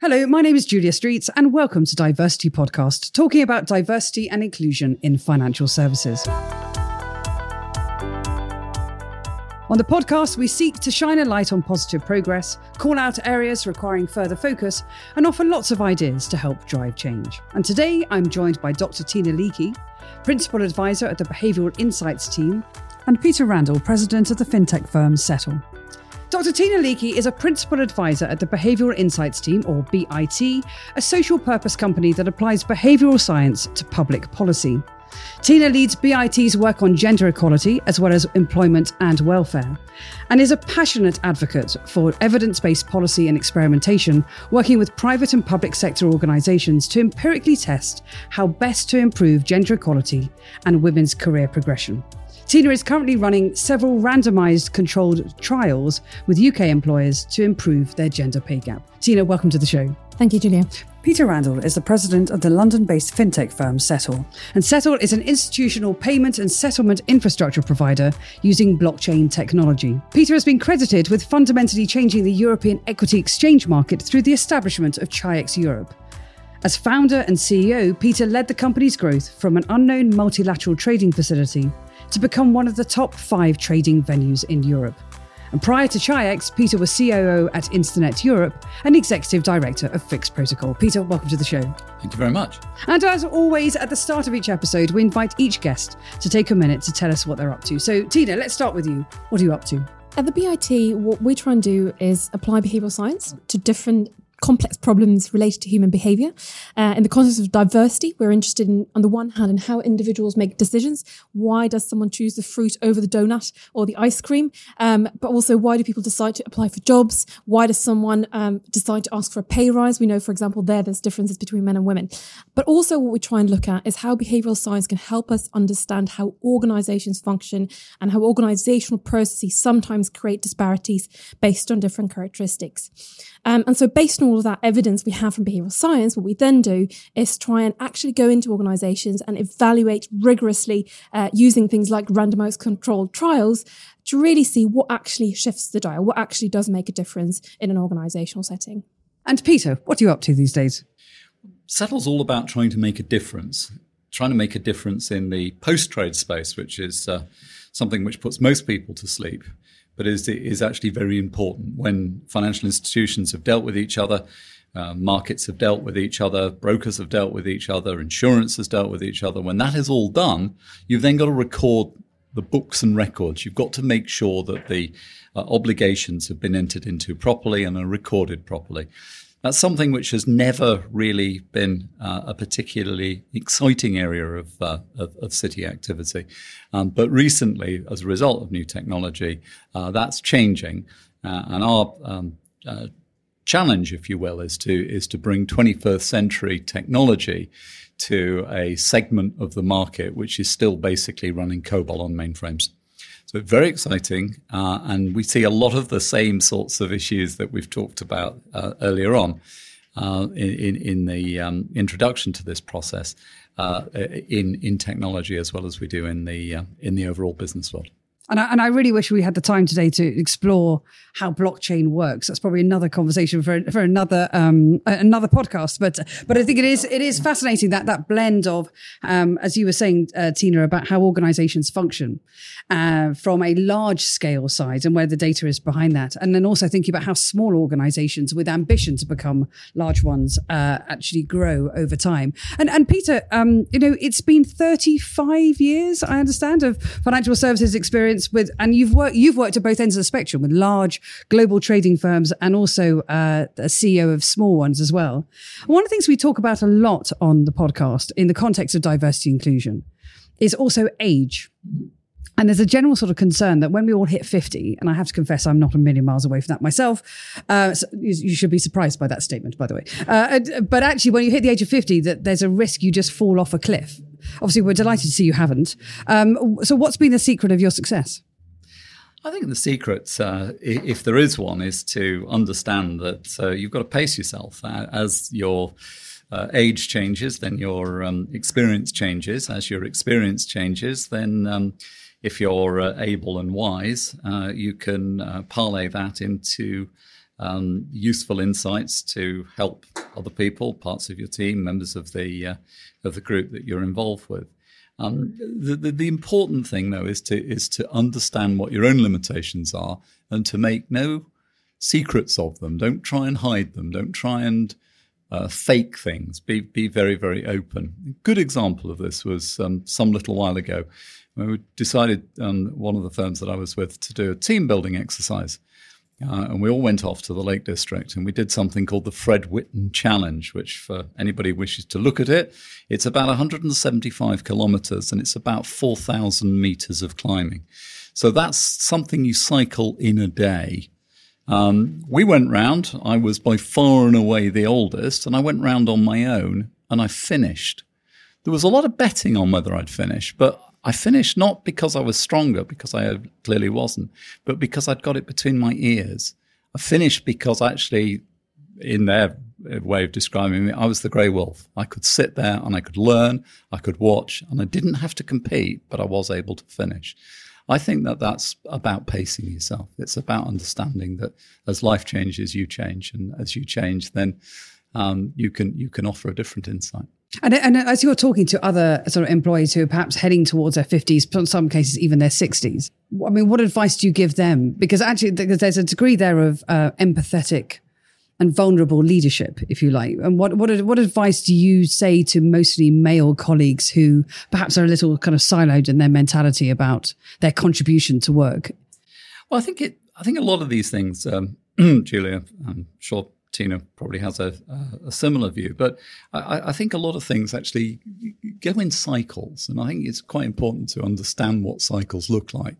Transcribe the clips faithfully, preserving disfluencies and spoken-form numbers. Hello, my name is Julia Streets and welcome to Diversity Podcast, talking about diversity and inclusion in financial services. On the podcast, we seek to shine a light on positive progress, call out areas requiring further focus, and offer lots of ideas to help drive change. And today, I'm joined by Doctor Tina Leakey, Principal Advisor at the Behavioural Insights Team, and Peter Randall, President of the fintech firm S E T L. Doctor Tina Leakey is a Principal Advisor at the Behavioural Insights Team, or B I T, a social purpose company that applies behavioural science to public policy. Tina leads B I T's work on gender equality, as well as employment and welfare, and is a passionate advocate for evidence-based policy and experimentation, working with private and public sector organisations to empirically test how best to improve gender equality and women's career progression. Tina is currently running several randomised controlled trials with U K employers to improve their gender pay gap. Tina, welcome to the show. Thank you, Julia. Peter Randall is the president of the London-based fintech firm S E T L. And S E T L is an institutional payment and settlement infrastructure provider using blockchain technology. Peter has been credited with fundamentally changing the European equity exchange market through the establishment of Chi-X Europe. As founder and C E O, Peter led the company's growth from an unknown multilateral trading facility to become one of the top five trading venues in Europe. And prior to Chi-X, Peter was C O O at Instanet Europe and Executive Director of FIX Protocol. Peter, welcome to the show. Thank you very much. And as always, at the start of each episode, we invite each guest to take a minute to tell us what they're up to. So, Tina, let's start with you. What are you up to? At the B I T, what we try and do is apply behavioural science to different complex problems related to human behaviour. Uh, in the context of diversity, we're interested in, on the one hand, in how individuals make decisions. Why does someone choose the fruit over the donut or the ice cream? Um, but also, why do people decide to apply for jobs? Why does someone um, decide to ask for a pay rise? We know, for example, there, there's differences between men and women. But also what we try and look at is how behavioural science can help us understand how organisations function and how organisational processes sometimes create disparities based on different characteristics. Um, and so based on all of that evidence we have from behavioural science, what we then do is try and actually go into organisations and evaluate rigorously uh, using things like randomised controlled trials to really see what actually shifts the dial, what actually does make a difference in an organisational setting. And Peter, what are you up to these days? S E T L's all about trying to make a difference, trying to make a difference in the post-trade space, which is uh, something which puts most people to sleep. But it is, is actually very important when financial institutions have dealt with each other, uh, markets have dealt with each other, brokers have dealt with each other, insurance has dealt with each other. When that is all done, you've then got to record the books and records. You've got to make sure that the uh, obligations have been entered into properly and are recorded properly. That's something which has never really been uh, a particularly exciting area of, uh, of, of city activity. Um, but recently, as a result of new technology, uh, that's changing. Uh, and our um, uh, challenge, if you will, is to is to bring twenty-first century technology to a segment of the market which is still basically running COBOL on mainframes. So very exciting, uh, and we see a lot of the same sorts of issues that we've talked about uh, earlier on uh, in, in the um, introduction to this process uh, in in technology, as well as we do in the uh, in the overall business world. And I, and I really wish we had the time today to explore how blockchain works. That's probably another conversation for for another um, another podcast. But but I think it is it is fascinating that that blend of, um, as you were saying, uh, Tina, about how organisations function uh, from a large scale side and where the data is behind that, and then also thinking about how small organisations with ambition to become large ones uh, actually grow over time. And and Peter, um, you know, it's been thirty-five years, I understand, of financial services experience. With and you've worked you've worked at both ends of the spectrum with large global trading firms and also uh, a C E O of small ones as well. And one of the things we talk about a lot on the podcast in the context of diversity inclusion is also age. And there's a general sort of concern that when we all hit fifty, and I have to confess I'm not a million miles away from that myself, uh, so you, you should be surprised by that statement, by the way. Uh, but actually, when you hit the age of fifty, that there's a risk you just fall off a cliff. Obviously, we're delighted to see you haven't. Um, so what's been the secret of your success? I think the secret, uh, if there is one, is to understand that uh, you've got to pace yourself. Uh, as your uh, age changes, then your um, experience changes. As your experience changes, then... Um, If you're uh, able and wise, uh, you can uh, parlay that into um, useful insights to help other people, parts of your team, members of the uh, of the group that you're involved with. Um, the, the, the important thing, though, is to is to understand what your own limitations are and to make no secrets of them. Don't try and hide them. Don't try and uh, fake things. Be be very, very open. A good example of this was um, some little while ago. We decided, um, one of the firms that I was with, to do a team-building exercise. Uh, and we all went off to the Lake District and we did something called the Fred Whitten Challenge, which for anybody who wishes to look at it, it's about one hundred seventy-five kilometres and it's about four thousand metres of climbing. So that's something you cycle in a day. Um, we went round. I was by far and away the oldest, and I went round on my own and I finished. There was a lot of betting on whether I'd finish, but I finished not because I was stronger, because I clearly wasn't, but because I'd got it between my ears. I finished because actually, in their way of describing me, I was the grey wolf. I could sit there and I could learn, I could watch, and I didn't have to compete, but I was able to finish. I think that that's about pacing yourself. It's about understanding that as life changes, you change, and as you change, then um, you can you can offer a different insight. And, and as you're talking to other sort of employees who are perhaps heading towards their fifties, in some cases even their sixties, I mean, what advice do you give them? Because actually there's a degree there of uh, empathetic and vulnerable leadership, if you like. And what, what what advice do you say to mostly male colleagues who perhaps are a little kind of siloed in their mentality about their contribution to work? Well, I think it. I think a lot of these things, um, Julia, I'm sure Tina probably has a, a similar view, but I, I think a lot of things actually go in cycles, and I think it's quite important to understand what cycles look like.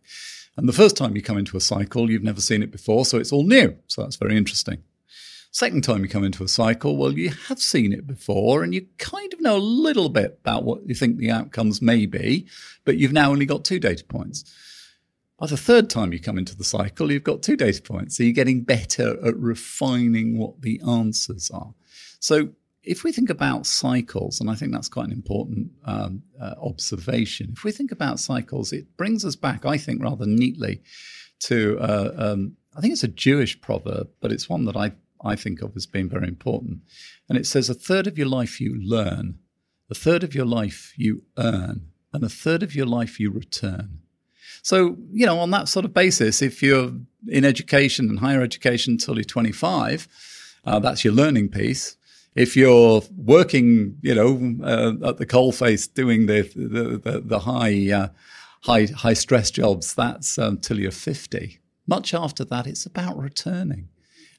And the first time you come into a cycle, you've never seen it before, so it's all new, so that's very interesting. Second time you come into a cycle, well, you have seen it before, and you kind of know a little bit about what you think the outcomes may be, but you've now only got two data points. By the third time you come into the cycle, you've got two data points. So you're getting better at refining what the answers are. So if we think about cycles, and I think that's quite an important um, uh, observation, if we think about cycles, it brings us back, I think, rather neatly to, uh, um, I think it's a Jewish proverb, but it's one that I, I think of as being very important. And it says, a third of your life you learn, a third of your life you earn, and a third of your life you return. So, you know, on that sort of basis, if you're in education and higher education until you're twenty-five, uh, that's your learning piece. If you're working, you know, uh, at the coalface doing the the, the, the high, uh, high, high stress jobs, that's um, till you're fifty. Much after that, it's about returning.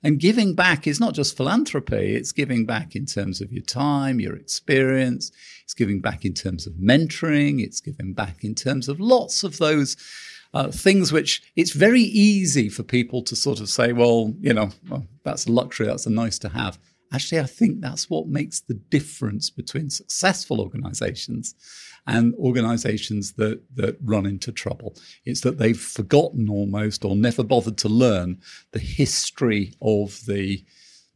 And giving back is not just philanthropy, it's giving back in terms of your time, your experience, it's giving back in terms of mentoring, it's giving back in terms of lots of those uh, things which it's very easy for people to sort of say, well, you know, well, that's a luxury, that's a nice to have. Actually, I think that's what makes the difference between successful organizations and organizations that, that run into trouble. It's that they've forgotten almost or never bothered to learn the history of the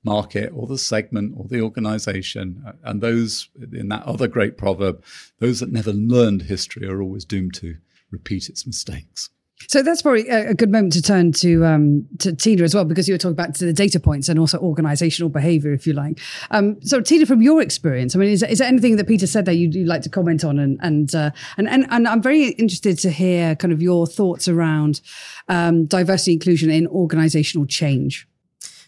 market or the segment or the organization. And those, in that other great proverb, those that never learned history are always doomed to repeat its mistakes. So that's probably a good moment to turn to um, to Tina as well, because you were talking about to the data points and also organisational behaviour, if you like. Um, so Tina, from your experience, I mean, is, is there anything that Peter said that you'd, you'd like to comment on? And and, uh, and and and I'm very interested to hear kind of your thoughts around um, diversity, inclusion in organisational change.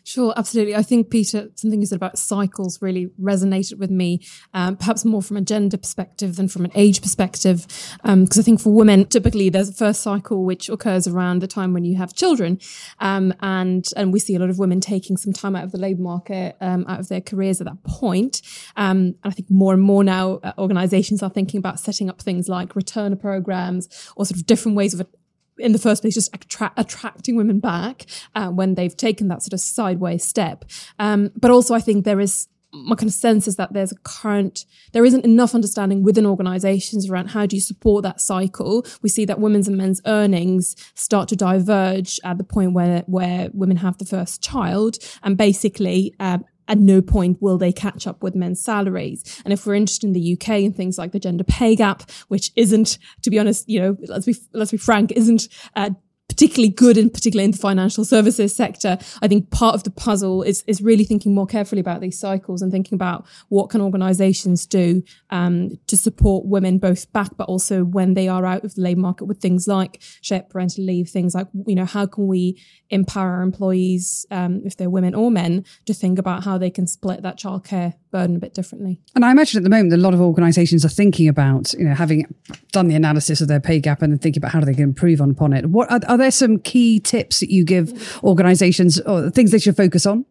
Sure, absolutely. I think, Peter, something you said about cycles really resonated with me, um, perhaps more from a gender perspective than from an age perspective, um, because I think for women, typically there's a first cycle which occurs around the time when you have children, um, and and we see a lot of women taking some time out of the labour market, um, out of their careers at that point. Um, and I think more and more now uh, organisations are thinking about setting up things like returner programmes or sort of different ways of a, in the first place, just attra- attracting women back uh, when they've taken that sort of sideways step. Um, but also I think there is, my kind of sense is that there's a current, there isn't enough understanding within organisations around how do you support that cycle. We see that women's and men's earnings start to diverge at the point where, where women have the first child, and basically, um, at no point will they catch up with men's salaries. And if we're interested in the U K and things like the gender pay gap, which isn't, to be honest, you know, let's be, let's be frank, isn't uh, particularly good and particularly in the financial services sector, I think part of the puzzle is is really thinking more carefully about these cycles and thinking about what can organisations do um, to support women both back, but also when they are out of the labour market with things like shared parental leave, things like, you know, how can we empower our employees, um, if they're women or men, to think about how they can split that childcare burden a bit differently. And I imagine at the moment a lot of organisations are thinking about, you know, having done the analysis of their pay gap and thinking about how they can improve on, upon it. What are, are there some key tips that you give organisations or things they should focus on?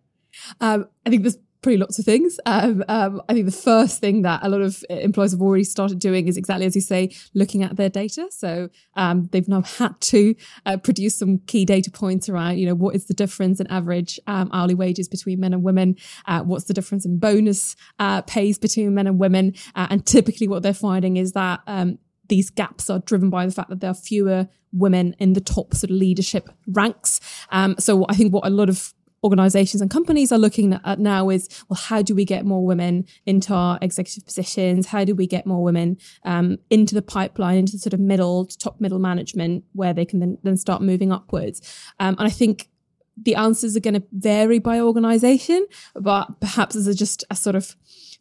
Um, I think there's pretty lots of things. Um, um, I think the first thing that a lot of employers have already started doing is exactly as you say, looking at their data. So um, they've now had to uh, produce some key data points around, you know, what is the difference in average um, hourly wages between men and women? Uh, what's the difference in bonus uh, pays between men and women? Uh, and typically what they're finding is that um, these gaps are driven by the fact that there are fewer women in the top sort of leadership ranks. Um, so I think what a lot of organisations and companies are looking at now is, well, how do we get more women into our executive positions? How do we get more women um, into the pipeline, into the sort of middle to top middle management where they can then, then start moving upwards? Um, and I think the answers are going to vary by organisation, but perhaps as a, just a sort of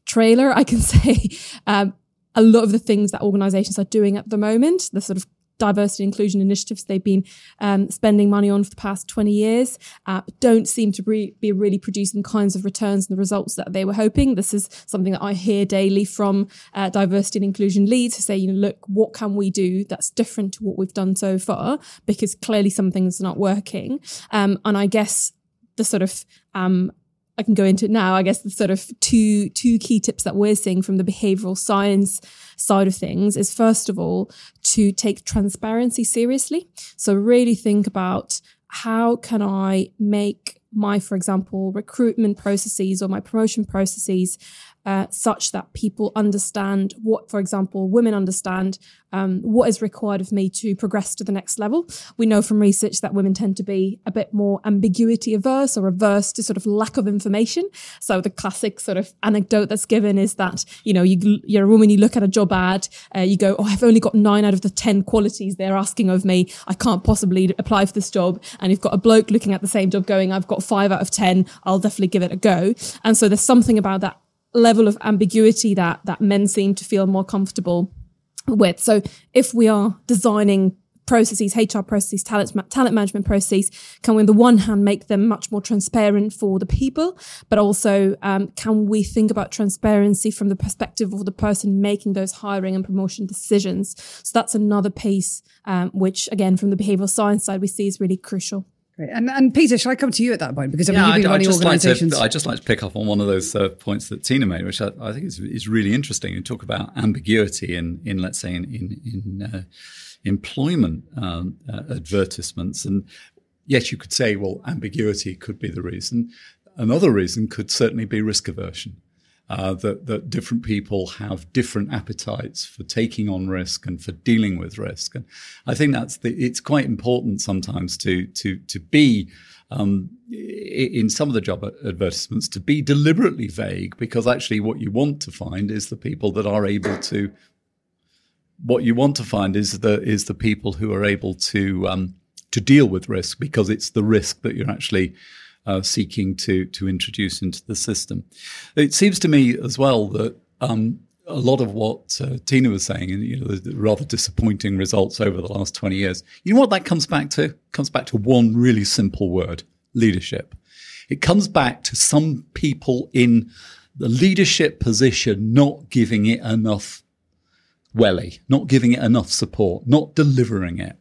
trailer, I can say um, a lot of the things that organisations are doing at the moment, the sort of diversity and inclusion initiatives they've been um, spending money on for the past twenty years uh, don't seem to re- be really producing the kinds of returns and the results that they were hoping. This is something that I hear daily from uh, diversity and inclusion leads who say, you know, look, what can we do that's different to what we've done so far? Because clearly something's not working. Um, and I guess the sort of um, I can go into it now, I guess the sort of two two key tips that we're seeing from the behavioural science side of things is, first of all, to take transparency seriously. So really think about, how can I make my, for example, recruitment processes or my promotion processes uh, such that people understand what, for example, women understand um, what is required of me to progress to the next level. We know from research that women tend to be a bit more ambiguity averse or averse to sort of lack of information. So the classic sort of anecdote that's given is that, you know, you, you're a woman, you look at a job ad, uh, you go, oh, I've only got nine out of the ten qualities they're asking of me. I can't possibly apply for this job. And you've got a bloke looking at the same job going, I've got five out of ten, I'll definitely give it a go. And so there's something about that level of ambiguity that that men seem to feel more comfortable with. So if we are designing processes, H R processes, talent, talent management processes, can we on the one hand make them much more transparent for the people, but also um, can we think about transparency from the perspective of the person making those hiring and promotion decisions? So that's another piece, um, which again, from the behavioural science side, we see is really crucial. Great. And and Peter, shall I come to you at that point? Because I mean, yeah, you've been running organisations. I'd just like to pick up on one of those uh, points that Tina made, which I, I think is, is really interesting. You talk about ambiguity in, in let's say, in in, in uh, employment um, uh, advertisements. And yes, you could say, well, ambiguity could be the reason. Another reason could certainly be risk aversion. Uh, that, that different people have different appetites for taking on risk and for dealing with risk, and I think that's the, it's quite important sometimes to to to be um, in some of the job advertisements to be deliberately vague, because actually what you want to find is the people that are able to. What you want to find is the is the people who are able to um, to deal with risk, because it's the risk that you're actually. Uh, seeking to to introduce into the system. It seems to me as well that um, a lot of what uh, Tina was saying, and you know, the, the rather disappointing results over the last twenty years, you know what that comes back to? Comes back to one really simple word: leadership. It comes back to some people in the leadership position not giving it enough welly, not giving it enough support, not delivering it.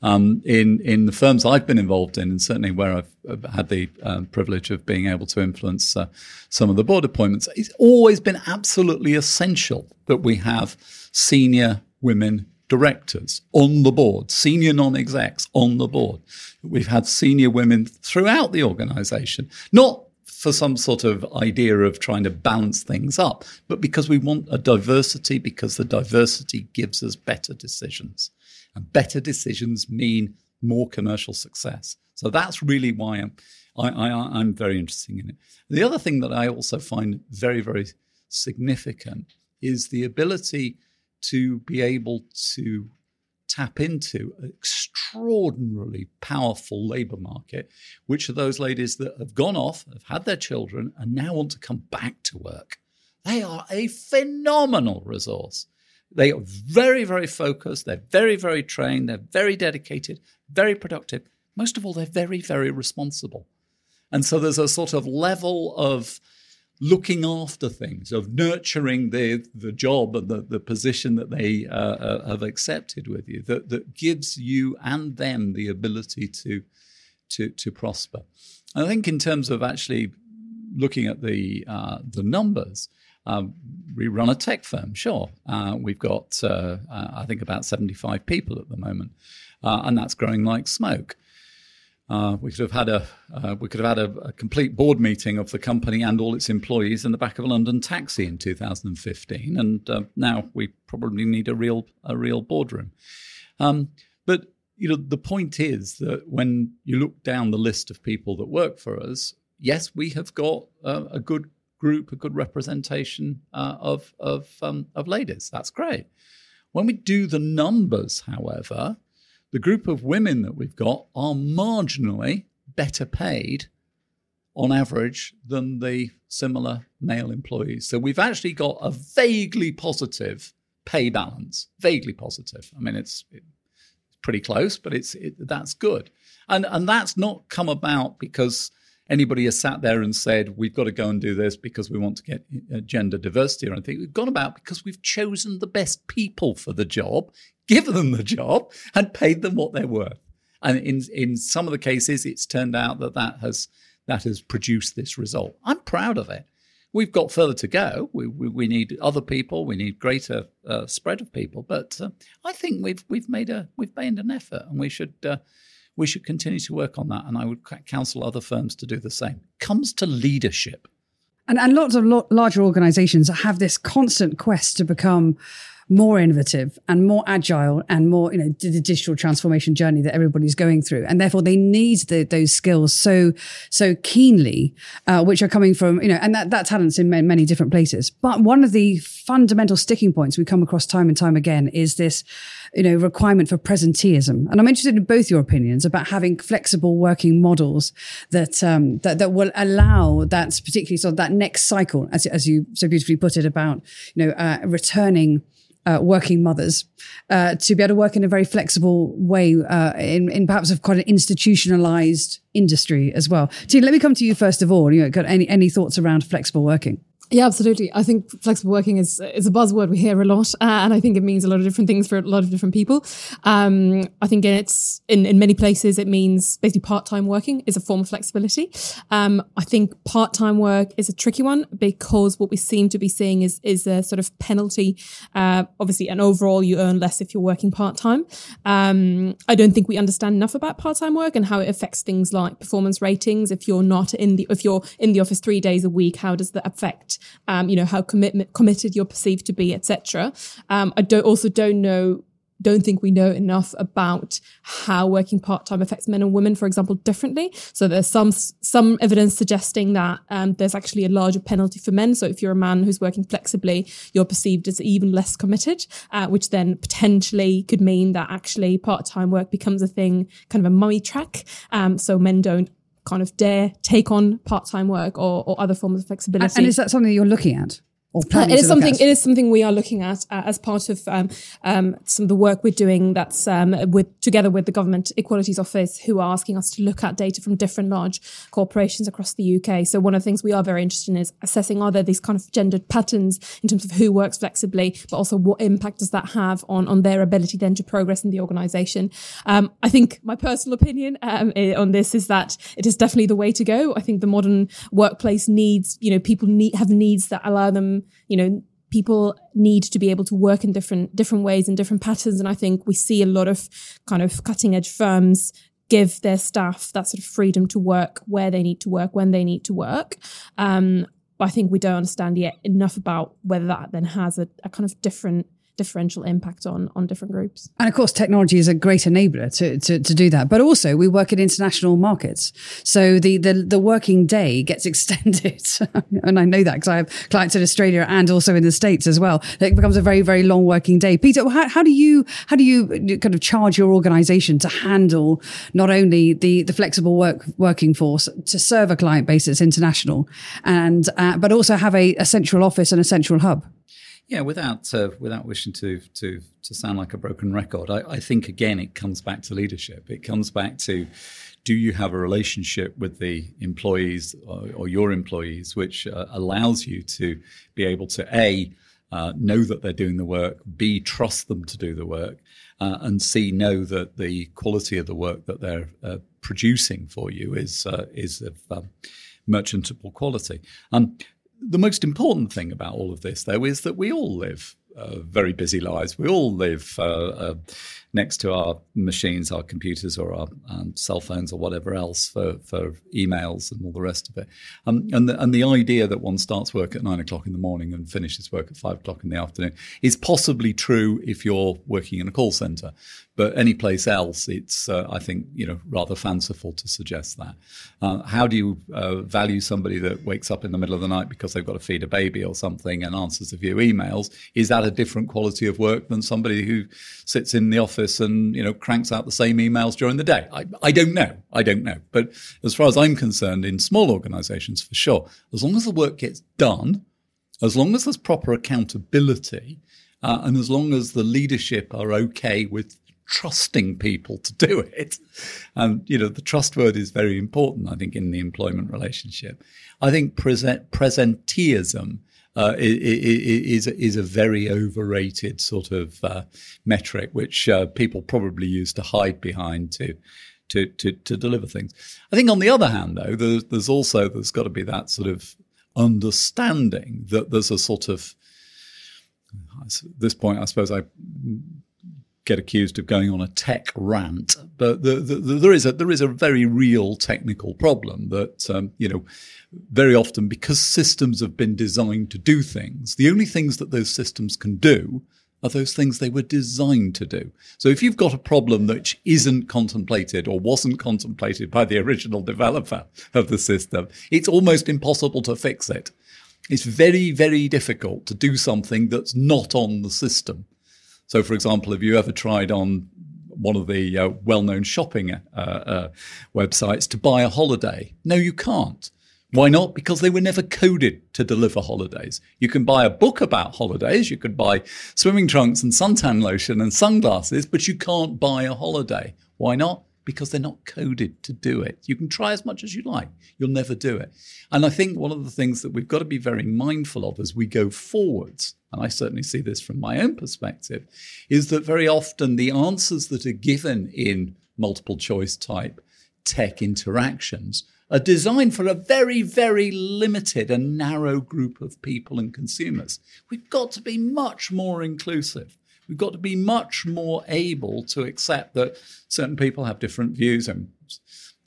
Um, in, in the firms I've been involved in, and certainly where I've, I've had the uh, privilege of being able to influence uh, some of the board appointments, it's always been absolutely essential that we have senior women directors on the board, senior non-execs on the board. We've had senior women throughout the organisation, not for some sort of idea of trying to balance things up, but because we want a diversity, because the diversity gives us better decisions. And better decisions mean more commercial success. So that's really why I'm, I, I, I'm very interested in it. The other thing that I also find very, very significant is the ability to be able to tap into an extraordinarily powerful labour market, which are those ladies that have gone off, have had their children, and now want to come back to work. They are a phenomenal resource. They are very, very focused. They're very, very trained. They're very dedicated, very productive. Most of all, they're very, very responsible. And so there's a sort of level of looking after things, of nurturing the, the job and the, the position that they uh, have accepted with you that, that gives you and them the ability to, to, to prosper. And I think in terms of actually looking at the, uh, the numbers, Um, we run a tech firm, sure. Uh, we've got, uh, uh, I think, about seventy-five people at the moment, uh, and that's growing like smoke. Uh, we could have had a uh, we could have had a, a complete board meeting of the company and all its employees in the back of a London taxi in two thousand fifteen, and uh, now we probably need a real a real boardroom. Um, but you know, the point is that when you look down the list of people that work for us, yes, we have got uh, a good. group, a good representation uh, of of um, of ladies. That's great. When we do the numbers, however, the group of women that we've got are marginally better paid on average than the similar male employees. So we've actually got a vaguely positive pay balance, vaguely positive. I mean, it's, it's pretty close, but it's it, that's good. And and that's not come about because anybody has sat there and said, we've got to go and do this because we want to get gender diversity or anything. We've gone about because we've chosen the best people for the job, given them the job, and paid them what they're worth. And in in some of the cases, it's turned out that that has, that has produced this result. I'm proud of it. We've got further to go. We we, we need other people. We need greater uh, spread of people. But uh, I think we've we've made a we've made an effort, and we should. Uh, We should continue to work on that, and I would counsel other firms to do the same. Comes to leadership. And, and lots of lo- larger organisations have this constant quest to become more innovative and more agile and more, you know, the digital transformation journey that everybody's going through. And therefore they need the, those skills so, so keenly, uh, which are coming from, you know, and that, that talent's in many different places. But one of the fundamental sticking points we come across time and time again is this, you know, requirement for presenteeism. And I'm interested in both your opinions about having flexible working models that, um, that, that will allow that particularly sort of that next cycle, as, as you so beautifully put it about, you know, uh, returning, Uh, working mothers uh, to be able to work in a very flexible way uh, in, in perhaps of quite an institutionalized industry as well. Tina, let me come to you first of all. You know, got any any thoughts around flexible working? Yeah, absolutely. I think flexible working is is a buzzword we hear a lot, uh, and I think it means a lot of different things for a lot of different people. Um, I think it's in, in many places it means basically part-time working is a form of flexibility. Um, I think part-time work is a tricky one because what we seem to be seeing is is a sort of penalty. Uh, obviously, and overall, you earn less if you're working part-time. Um, I don't think we understand enough about part-time work and how it affects things like performance ratings. If you're not in the if you're in the office three days a week, how does that affect Um, you know, how commitment, committed you're perceived to be, et cetera. Um, I don't, also don't know, don't think we know enough about how working part-time affects men and women, for example, differently. So there's some some evidence suggesting that um, there's actually a larger penalty for men. So if you're a man who's working flexibly, you're perceived as even less committed, uh, which then potentially could mean that actually part-time work becomes a thing, kind of a mummy track. Um, so men don't kind of dare take on part-time work or, or other forms of flexibility. And, and is that something you're looking at? Or uh, it is something. It is something we are looking at uh, as part of um, um, some of the work we're doing. That's um, with together with the Government Equalities Office, who are asking us to look at data from different large corporations across the U K. So one of the things we are very interested in is assessing are there these kind of gendered patterns in terms of who works flexibly, but also what impact does that have on on their ability then to progress in the organisation. Um, I think my personal opinion um, on this is that it is definitely the way to go. I think the modern workplace needs, you know, people need have needs that allow them. You know, people need to be able to work in different different ways and different patterns. And I think we see a lot of kind of cutting edge firms give their staff that sort of freedom to work where they need to work, when they need to work. Um, but I think we don't understand yet enough about whether that then has a, a kind of different differential impact on on different groups. And of course, technology is a great enabler to, to, to do that. But also we work in international markets. So the, the, the working day gets extended. And I know that because I have clients in Australia and also in the States as well. It becomes a very, very long working day. Peter, how, how do you, how do you kind of charge your organization to handle not only the, the flexible work working force to serve a client base that's international and, uh, but also have a, a central office and a central hub? Yeah, without uh, without wishing to to to sound like a broken record, I, I think again it comes back to leadership. It comes back to, do you have a relationship with the employees or, or your employees, which uh, allows you to be able to a uh, know that they're doing the work, b trust them to do the work, uh, and c know that the quality of the work that they're uh, producing for you is uh, is of um, merchantable quality. Um, The most important thing about all of this, though, is that we all live uh, very busy lives. We all live uh, uh, next to our machines, our computers or our um, cell phones or whatever else for, for emails and all the rest of it. Um, and, the, and the idea that one starts work at nine o'clock in the morning and finishes work at five o'clock in the afternoon is possibly true if you're working in a call centre. But any place else, it's, uh, I think, you know, rather fanciful to suggest that. Uh, how do you uh, value somebody that wakes up in the middle of the night because they've got to feed a baby or something and answers a few emails? Is that a different quality of work than somebody who sits in the office and, you know, cranks out the same emails during the day? I, I don't know. I don't know. But as far as I'm concerned, in small organisations, for sure, as long as the work gets done, as long as there's proper accountability, uh, and as long as the leadership are okay with trusting people to do it. And, you know, the trust word is very important, I think, in the employment relationship. I think present, presenteeism uh, is, is a very overrated sort of uh, metric, which uh, people probably use to hide behind to, to, to, to deliver things. I think on the other hand, though, there's, there's also, there's got to be that sort of understanding that there's a sort of, at this point, I suppose I... get accused of going on a tech rant, but the, the, the, there is a there is a very real technical problem that um, you know very often, because systems have been designed to do things, the only things that those systems can do are those things they were designed to do. So if you've got a problem that isn't contemplated or wasn't contemplated by the original developer of the system, it's almost impossible to fix it. It's very, very difficult to do something that's not on the system. So, for example, have you ever tried on one of the uh, well-known shopping uh, uh, websites to buy a holiday? No, you can't. Why not? Because they were never coded to deliver holidays. You can buy a book about holidays. You could buy swimming trunks and suntan lotion and sunglasses, but you can't buy a holiday. Why not? Because they're not coded to do it. You can try as much as you like. You'll never do it. And I think one of the things that we've got to be very mindful of as we go forwards, and I certainly see this from my own perspective, is that very often the answers that are given in multiple choice type tech interactions are designed for a very, very limited and narrow group of people and consumers. We've got to be much more inclusive. We've got to be much more able to accept that certain people have different views, and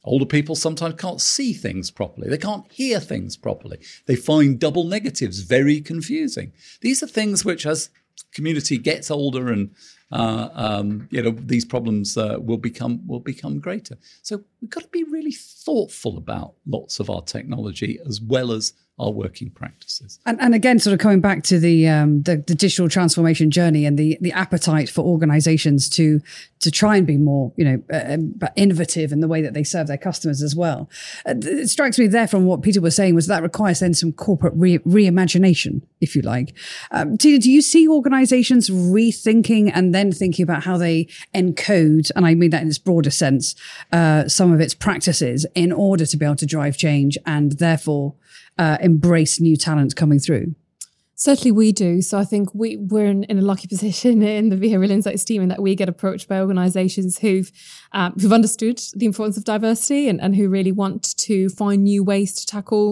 older people sometimes can't see things properly. They can't hear things properly. They find double negatives very confusing. These are things which, as community gets older, and uh, um, you know, these problems uh, will become will become greater. So we've got to be really thoughtful about lots of our technology as well as our working practices. And, and again, sort of coming back to the, um, the the digital transformation journey and the the appetite for organizations to to try and be more, you know, uh, innovative in the way that they serve their customers as well. Uh, it strikes me there from what Peter was saying was that requires then some corporate re- reimagination, if you like. Um, Tina, do you see organizations rethinking and then thinking about how they encode, and I mean that in its broader sense, uh, some of its practices in order to be able to drive change and therefore Uh, embrace new talent coming through? Certainly we do. So I think we, we're in, in a lucky position in the Behavioural Insights team in that we get approached by organisations who've um, who've understood the importance of diversity and, and who really want to find new ways to tackle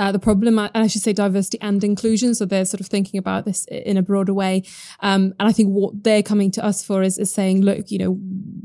uh, the problem. And I should say diversity and inclusion. So they're sort of thinking about this in a broader way. Um, and I think what they're coming to us for is, is saying, look, you know,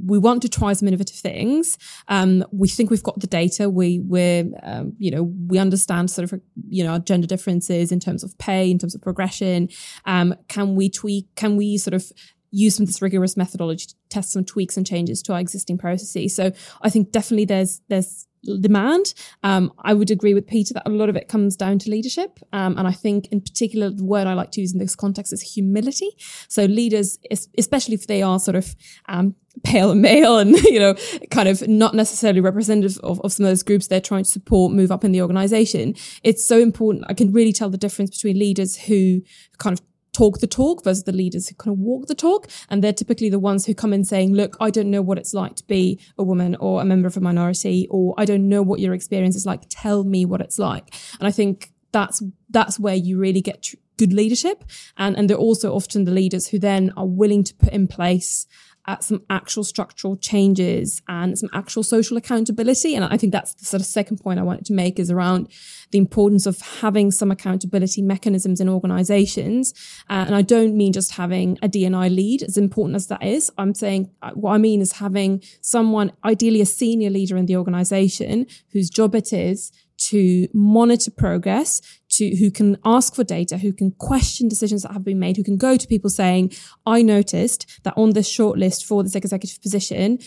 we want to try some innovative things. Um, we think we've got the data. We, we're, um, you know, we understand sort of, you know, our gender differences in terms of pay, in terms of progression. Um, can we tweak, can we sort of use some of this rigorous methodology to test some tweaks and changes to our existing processes? So I think definitely there's, there's, demand. Um, I would agree with Peter that a lot of it comes down to leadership. Um, and I think in particular, the word I like to use in this context is humility. So leaders, especially if they are sort of um, pale and male and, you know, kind of not necessarily representative of, of some of those groups they're trying to support, move up in the organization. It's so important. I can really tell the difference between leaders who kind of talk the talk versus the leaders who kind of walk the talk. And they're typically the ones who come in saying, look, I don't know what it's like to be a woman or a member of a minority, or I don't know what your experience is like. Tell me what it's like. And I think that's, that's where you really get tr- good leadership. And, and they're also often the leaders who then are willing to put in place at some actual structural changes and some actual social accountability. And I think that's the sort of second point I wanted to make is around the importance of having some accountability mechanisms in organizations. Uh, and I don't mean just having a D and I lead, as important as that is. I'm saying what I mean is having someone, ideally a senior leader in the organization, whose job it is to monitor progress, to who can ask for data, who can question decisions that have been made, who can go to people saying, I noticed that on this shortlist for this executive position,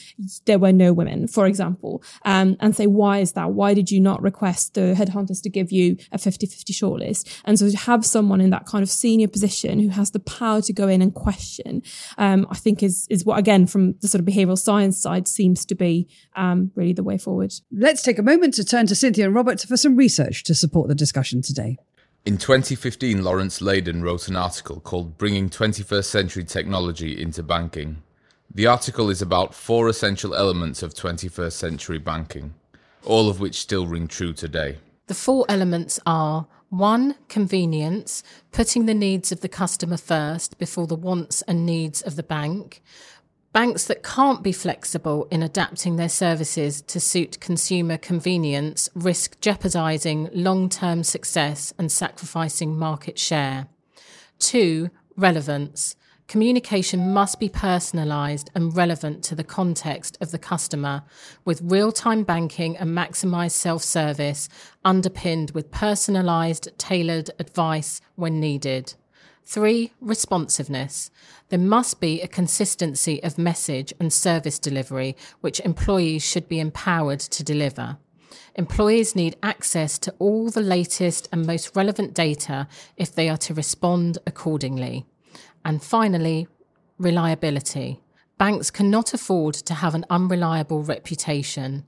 there were no women, for example, um, and say, why is that? Why did you not request the headhunters to give you a fifty-fifty shortlist? And so to have someone in that kind of senior position who has the power to go in and question, um, I think is, is what, again, from the sort of behavioural science side seems to be um, really the way forward. Let's take a moment to turn to Cynthia and Robert for some research to support the discussion today. In twenty fifteen, Lawrence Layden wrote an article called Bringing twenty-first Century Technology into Banking. The article is about four essential elements of twenty-first century banking, all of which still ring true today. The four elements are one, convenience, putting the needs of the customer first before the wants and needs of the bank. Banks that can't be flexible in adapting their services to suit consumer convenience risk jeopardising long-term success and sacrificing market share. Two, relevance. Communication must be personalised and relevant to the context of the customer, with real-time banking and maximised self-service underpinned with personalised, tailored advice when needed. Three, responsiveness. There must be a consistency of message and service delivery, which employees should be empowered to deliver. Employees need access to all the latest and most relevant data if they are to respond accordingly. And finally, reliability. Banks cannot afford to have an unreliable reputation.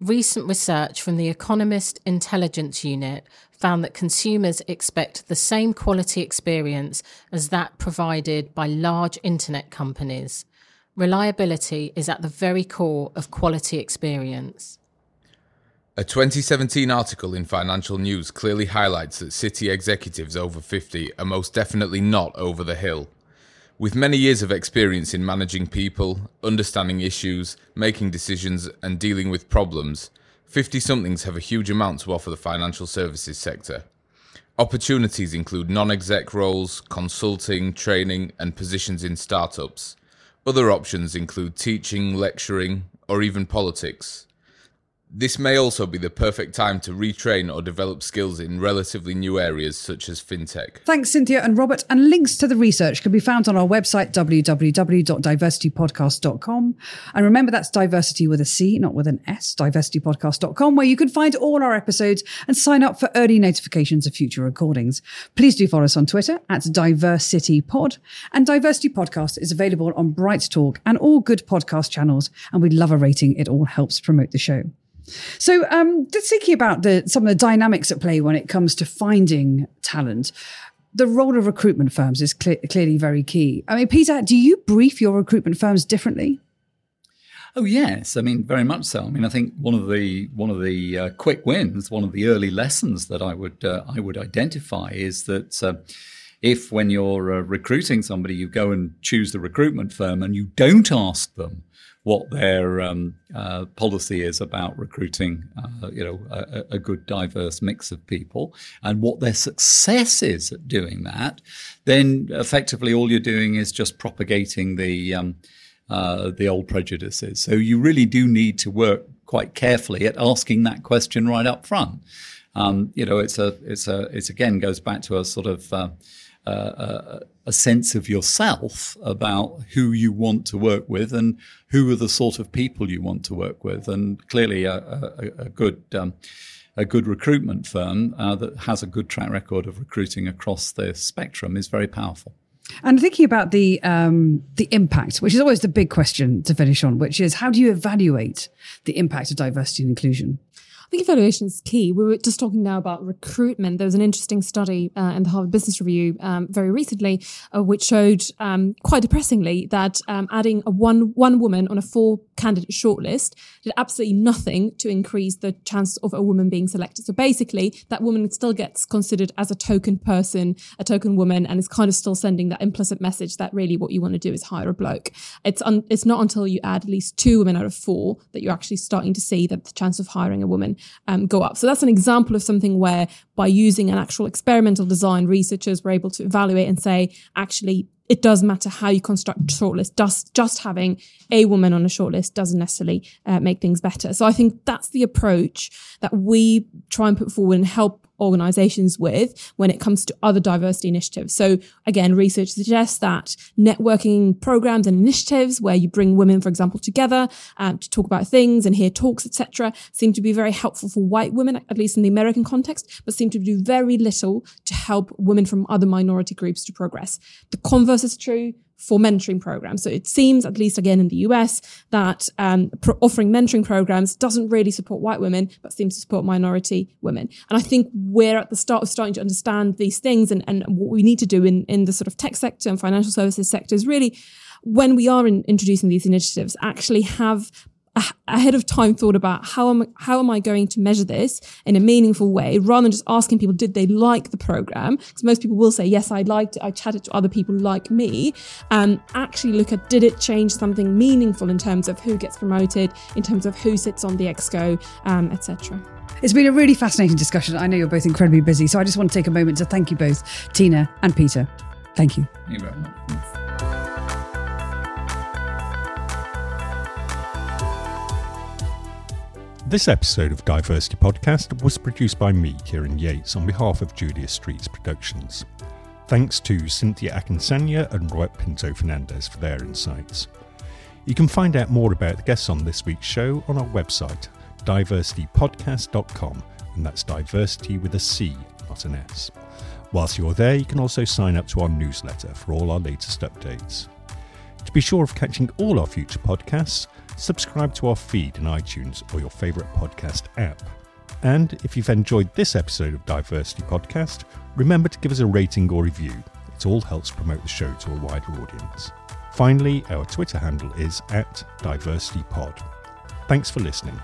Recent research from the Economist Intelligence Unit found that consumers expect the same quality experience as that provided by large internet companies. Reliability is at the very core of quality experience. A twenty seventeen article in Financial News clearly highlights that city executives over fifty are most definitely not over the hill. With many years of experience in managing people, understanding issues, making decisions and dealing with problems, fifty-somethings have a huge amount to offer the financial services sector. Opportunities include non-exec roles, consulting, training and positions in startups. Other options include teaching, lecturing or even politics. This may also be the perfect time to retrain or develop skills in relatively new areas such as fintech. Thanks, Cynthia and Robert. And links to the research can be found on our website, w w w dot diversity podcast dot com. And remember, that's diversity with a C, not with an S, diversity podcast dot com, where you can find all our episodes and sign up for early notifications of future recordings. Please do follow us on Twitter at DiversityPod. And Diversity Podcast is available on Bright Talk and all good podcast channels. And we'd love a rating. It all helps promote the show. So um, just thinking about the, some of the dynamics at play when it comes to finding talent, the role of recruitment firms is cl- clearly very key. I mean, Peter, do you brief your recruitment firms differently? Oh, yes. I mean, very much so. I mean, I think one of the one of the uh, quick wins, one of the early lessons that I would uh, I would identify is that uh, if when you're uh, recruiting somebody, you go and choose the recruitment firm and you don't ask them what their um, uh, policy is about recruiting, uh, you know, a, a good diverse mix of people, and what their success is at doing that, then effectively all you're doing is just propagating the um, uh, the old prejudices. So you really do need to work quite carefully at asking that question right up front. Um, you know, it's a, it's a, it's again goes back to a sort of uh, uh, a sense of yourself about who you want to work with and who are the sort of people you want to work with. And clearly, a, a, a good um, a good recruitment firm uh, that has a good track record of recruiting across the spectrum is very powerful. And thinking about the um, the impact, which is always the big question to finish on, which is how do you evaluate the impact of diversity and inclusion? I think evaluation is key. We were just talking now about recruitment. There was an interesting study uh, in the Harvard Business Review um, very recently, uh, which showed um, quite depressingly that um, adding a one one woman on a four candidate shortlist did absolutely nothing to increase the chance of a woman being selected. So basically, that woman still gets considered as a token person, a token woman, and is kind of still sending that implicit message that really what you want to do is hire a bloke. It's un- it's not until you add at least two women out of four that you're actually starting to see that the chance of hiring a woman Um, go up. So that's an example of something where by using an actual experimental design, researchers were able to evaluate and say, actually, it does matter how you construct a shortlist. Just, just having a woman on a shortlist doesn't necessarily uh, make things better. So I think that's the approach that we try and put forward and help organizations with when it comes to other diversity initiatives. So again, research suggests that networking programs and initiatives where you bring women, for example, together um, to talk about things and hear talks, et cetera, seem to be very helpful for white women, at least in the American context, but seem to do very little to help women from other minority groups to progress. The converse is true for mentoring programs. So it seems, at least again in the U S, that um, pro- offering mentoring programs doesn't really support white women, but seems to support minority women. And I think we're at the start of starting to understand these things, and, and what we need to do in, in the sort of tech sector and financial services sector is really, when we are in introducing these initiatives, actually have ahead of time thought about how am, how am I going to measure this in a meaningful way, rather than just asking people, did they like the program? Because most people will say, yes, I liked it. I chatted to other people like me. Um, actually look at, did it change something meaningful in terms of who gets promoted, in terms of who sits on the exco, um, et cetera. It's been a really fascinating discussion. I know you're both incredibly busy, so I just want to take a moment to thank you both, Tina and Peter. Thank you. Thank you very much. This episode of Diversity Podcast was produced by me, Kieran Yates, on behalf of Julia Streets Productions. Thanks to Cynthia Akinsanya and Roy Pinto-Fernandez for their insights. You can find out more about the guests on this week's show on our website, diversity podcast dot com, and that's diversity with a C, not an S. Whilst you're there, you can also sign up to our newsletter for all our latest updates. To be sure of catching all our future podcasts, subscribe to our feed in iTunes or your favourite podcast app. And if you've enjoyed this episode of Diversity Podcast, remember to give us a rating or review. It all helps promote the show to a wider audience. Finally, our Twitter handle is at Diversity Pod. Thanks for listening.